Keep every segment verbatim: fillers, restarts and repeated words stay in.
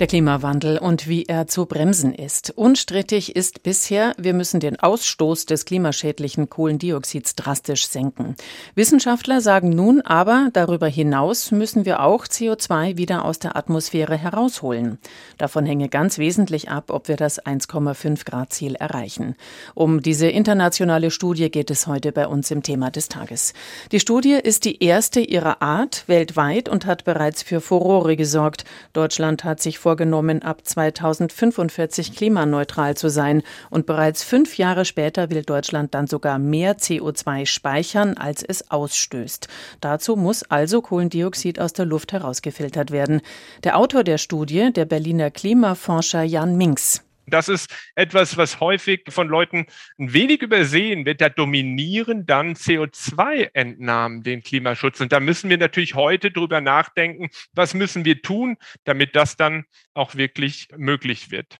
Der Klimawandel und wie er zu bremsen ist. Unstrittig ist bisher, wir müssen den Ausstoß des klimaschädlichen Kohlendioxids drastisch senken. Wissenschaftler sagen nun aber, darüber hinaus müssen wir auch C O zwei wieder aus der Atmosphäre herausholen. Davon hänge ganz wesentlich ab, ob wir das eins Komma fünf Grad Ziel erreichen. Um diese internationale Studie geht es heute bei uns im Thema des Tages. Die Studie ist die erste ihrer Art weltweit und hat bereits für Furore gesorgt. Deutschland hat sich vor vorgenommen, ab zweitausendfünfundvierzig klimaneutral zu sein. Und bereits fünf Jahre später will Deutschland dann sogar mehr C O zwei speichern, als es ausstößt. Dazu muss also Kohlendioxid aus der Luft herausgefiltert werden. Der Autor der Studie, der Berliner Klimaforscher Jan Minx. Das ist etwas, was häufig von Leuten ein wenig übersehen wird. Da dominieren dann C O zwei Entnahmen den Klimaschutz. Und da müssen wir natürlich heute drüber nachdenken, was müssen wir tun, damit das dann auch wirklich möglich wird.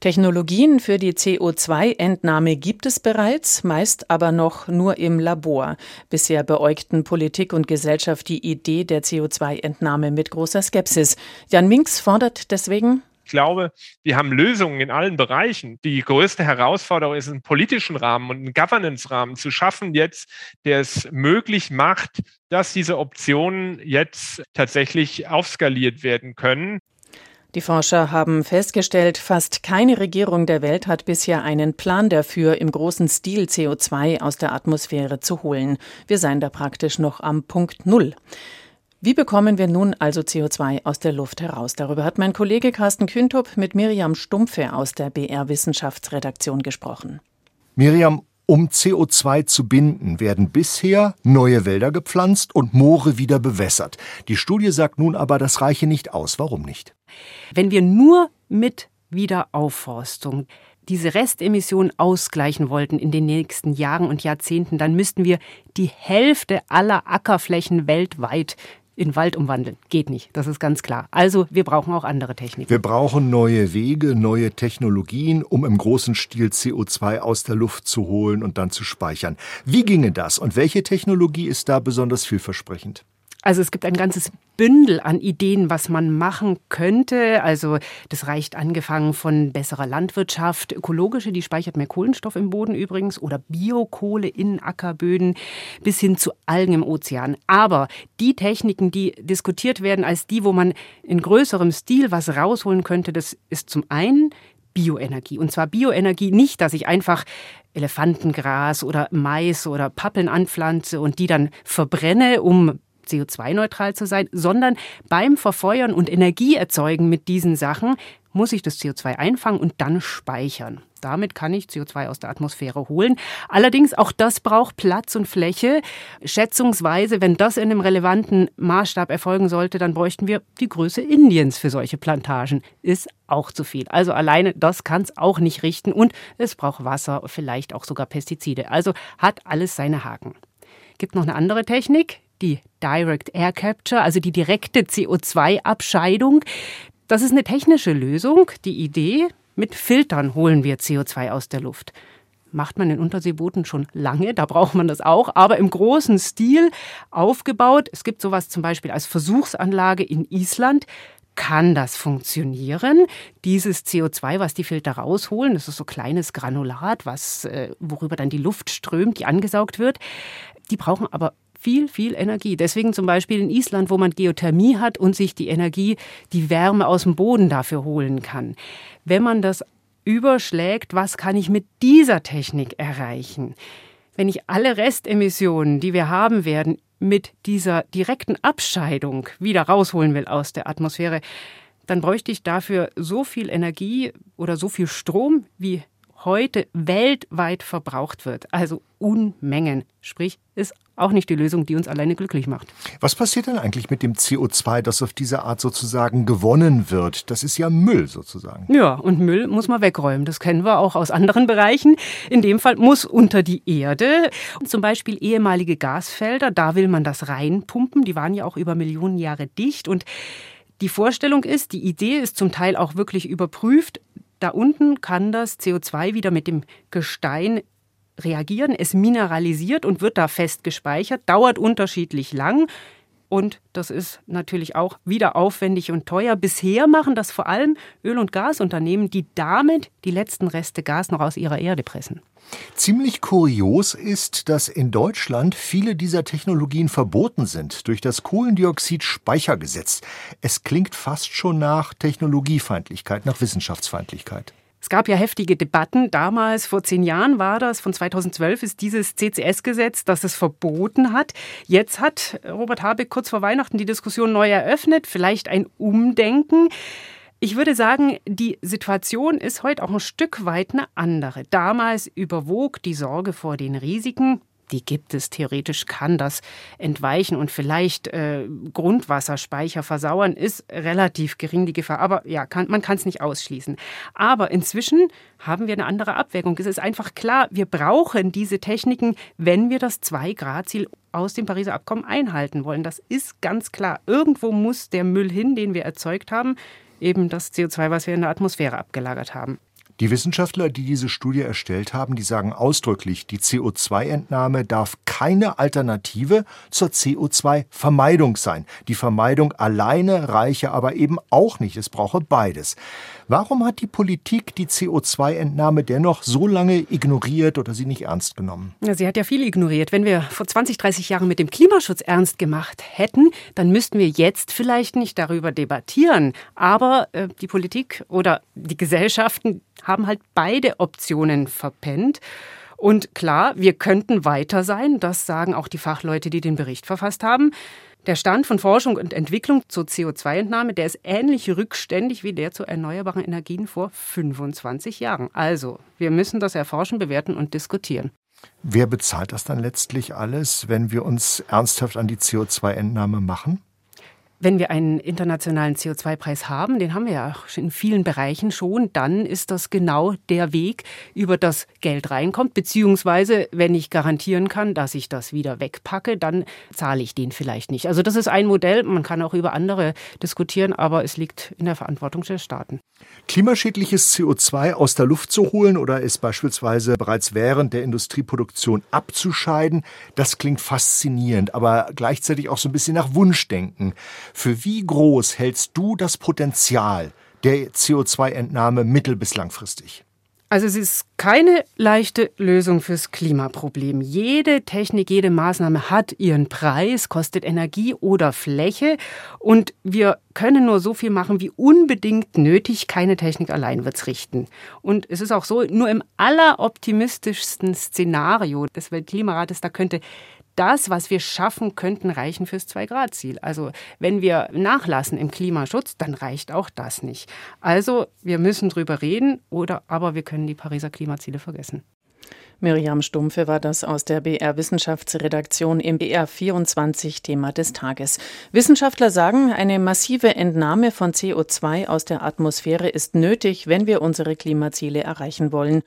Technologien für die C O zwei Entnahme gibt es bereits, meist aber noch nur im Labor. Bisher beäugten Politik und Gesellschaft die Idee der C O zwei Entnahme mit großer Skepsis. Jan Minx fordert deswegen: Ich glaube, wir haben Lösungen in allen Bereichen. Die größte Herausforderung ist, einen politischen Rahmen und einen Governance-Rahmen zu schaffen jetzt, der es möglich macht, dass diese Optionen jetzt tatsächlich aufskaliert werden können. Die Forscher haben festgestellt, fast keine Regierung der Welt hat bisher einen Plan dafür, im großen Stil C O zwei aus der Atmosphäre zu holen. Wir seien da praktisch noch am Punkt Null. Wie bekommen wir nun also C O zwei aus der Luft heraus? Darüber hat mein Kollege Carsten Kühntopp mit Miriam Stumpfe aus der B R Wissenschaftsredaktion gesprochen. Miriam, um C O zwei zu binden, werden bisher neue Wälder gepflanzt und Moore wieder bewässert. Die Studie sagt nun aber, das reiche nicht aus. Warum nicht? Wenn wir nur mit Wiederaufforstung diese Restemissionen ausgleichen wollten in den nächsten Jahren und Jahrzehnten, dann müssten wir die Hälfte aller Ackerflächen weltweit in Wald umwandeln. Geht nicht, das ist ganz klar. Also wir brauchen auch andere Techniken. Wir brauchen neue Wege, neue Technologien, um im großen Stil C O zwei aus der Luft zu holen und dann zu speichern. Wie ginge das und welche Technologie ist da besonders vielversprechend? Also es gibt ein ganzes Bündel an Ideen, was man machen könnte. Also das reicht angefangen von besserer Landwirtschaft, ökologische, die speichert mehr Kohlenstoff im Boden übrigens, oder Biokohle in Ackerböden, bis hin zu Algen im Ozean. Aber die Techniken, die diskutiert werden als die, wo man in größerem Stil was rausholen könnte, das ist zum einen Bioenergie. Und zwar Bioenergie nicht, dass ich einfach Elefantengras oder Mais oder Pappeln anpflanze und die dann verbrenne, um C O zwei neutral zu sein, sondern beim Verfeuern und Energie erzeugen mit diesen Sachen muss ich das C O zwei einfangen und dann speichern. Damit kann ich C O zwei aus der Atmosphäre holen. Allerdings, auch das braucht Platz und Fläche. Schätzungsweise, wenn das in einem relevanten Maßstab erfolgen sollte, dann bräuchten wir die Größe Indiens für solche Plantagen. Ist auch zu viel. Also alleine das kann es auch nicht richten. Und es braucht Wasser, vielleicht auch sogar Pestizide. Also hat alles seine Haken. Gibt noch eine andere Technik, die Direct Air Capture, also die direkte C O zwei Abscheidung. Das ist eine technische Lösung. Die Idee, mit Filtern holen wir C O zwei aus der Luft. Macht man in Unterseebooten schon lange, da braucht man das auch, aber im großen Stil aufgebaut. Es gibt sowas zum Beispiel als Versuchsanlage in Island. Kann das funktionieren? Dieses C O zwei, was die Filter rausholen, das ist so kleines Granulat, was, worüber dann die Luft strömt, die angesaugt wird. Die brauchen aber viel, viel Energie. Deswegen zum Beispiel in Island, wo man Geothermie hat und sich die Energie, die Wärme aus dem Boden dafür holen kann. Wenn man das überschlägt, was kann ich mit dieser Technik erreichen? Wenn ich alle Restemissionen, die wir haben werden, mit dieser direkten Abscheidung wieder rausholen will aus der Atmosphäre, dann bräuchte ich dafür so viel Energie oder so viel Strom, wie heute weltweit verbraucht wird. Also Unmengen. Sprich, ist auch nicht die Lösung, die uns alleine glücklich macht. Was passiert denn eigentlich mit dem C O zwei, das auf diese Art sozusagen gewonnen wird? Das ist ja Müll sozusagen. Ja, und Müll muss man wegräumen. Das kennen wir auch aus anderen Bereichen. In dem Fall muss unter die Erde. Zum Beispiel ehemalige Gasfelder, da will man das reinpumpen. Die waren ja auch über Millionen Jahre dicht. Und die Vorstellung ist, die Idee ist zum Teil auch wirklich überprüft, da unten kann das C O zwei wieder mit dem Gestein reagieren, es mineralisiert und wird da fest gespeichert, dauert unterschiedlich lang. Und das ist natürlich auch wieder aufwendig und teuer. Bisher machen das vor allem Öl- und Gasunternehmen, die damit die letzten Reste Gas noch aus ihrer Erde pressen. Ziemlich kurios ist, dass in Deutschland viele dieser Technologien verboten sind durch das Kohlendioxid-Speichergesetz. Es klingt fast schon nach Technologiefeindlichkeit, nach Wissenschaftsfeindlichkeit. Es gab ja heftige Debatten. Damals, vor zehn Jahren war das, von zweitausendzwölf ist dieses C C S-Gesetz, das es verboten hat. Jetzt hat Robert Habeck kurz vor Weihnachten die Diskussion neu eröffnet, vielleicht ein Umdenken. Ich würde sagen, die Situation ist heute auch ein Stück weit eine andere. Damals überwog die Sorge vor den Risiken. Die gibt es. Theoretisch kann das entweichen und vielleicht äh, Grundwasserspeicher versauern, ist relativ gering die Gefahr. Aber ja, kann, man kann es nicht ausschließen. Aber inzwischen haben wir eine andere Abwägung. Es ist einfach klar, wir brauchen diese Techniken, wenn wir das Zwei-Grad-Ziel aus dem Pariser Abkommen einhalten wollen. Das ist ganz klar. Irgendwo muss der Müll hin, den wir erzeugt haben, eben das C O zwei, was wir in der Atmosphäre abgelagert haben. Die Wissenschaftler, die diese Studie erstellt haben, die sagen ausdrücklich, die C O zwei Entnahme darf keine Alternative zur C O zwei Vermeidung sein. Die Vermeidung alleine reiche aber eben auch nicht. Es brauche beides. Warum hat die Politik die C O zwei Entnahme dennoch so lange ignoriert oder sie nicht ernst genommen? Ja, sie hat ja viel ignoriert. Wenn wir vor zwanzig, dreißig Jahren mit dem Klimaschutz ernst gemacht hätten, dann müssten wir jetzt vielleicht nicht darüber debattieren. Aber äh, die Politik oder die Gesellschaften haben halt beide Optionen verpennt. Und klar, wir könnten weiter sein, das sagen auch die Fachleute, die den Bericht verfasst haben. Der Stand von Forschung und Entwicklung zur C O zwei Entnahme, der ist ähnlich rückständig wie der zu erneuerbaren Energien vor fünfundzwanzig Jahren. Also, wir müssen das erforschen, bewerten und diskutieren. Wer bezahlt das dann letztlich alles, wenn wir uns ernsthaft an die C O zwei Entnahme machen? Wenn wir einen internationalen C O zwei Preis haben, den haben wir ja in vielen Bereichen schon, dann ist das genau der Weg, über das Geld reinkommt. Beziehungsweise, wenn ich garantieren kann, dass ich das wieder wegpacke, dann zahle ich den vielleicht nicht. Also das ist ein Modell, man kann auch über andere diskutieren, aber es liegt in der Verantwortung der Staaten. Klimaschädliches C O zwei aus der Luft zu holen oder es beispielsweise bereits während der Industrieproduktion abzuscheiden, das klingt faszinierend, aber gleichzeitig auch so ein bisschen nach Wunschdenken. Für wie groß hältst du das Potenzial der C O zwei Entnahme mittel- bis langfristig? Also es ist keine leichte Lösung fürs Klimaproblem. Jede Technik, jede Maßnahme hat ihren Preis, kostet Energie oder Fläche. Und wir können nur so viel machen, wie unbedingt nötig. Keine Technik allein wird es richten. Und es ist auch so, nur im alleroptimistischsten Szenario des Weltklimarates, da könnte das, was wir schaffen könnten, reichen fürs Zwei-Grad-Ziel. Also wenn wir nachlassen im Klimaschutz, dann reicht auch das nicht. Also wir müssen drüber reden, oder aber wir können die Pariser Klimaziele vergessen. Miriam Stumpfe war das aus der B R-Wissenschaftsredaktion im B R vierundzwanzig-Thema des Tages. Wissenschaftler sagen, eine massive Entnahme von C O zwei aus der Atmosphäre ist nötig, wenn wir unsere Klimaziele erreichen wollen.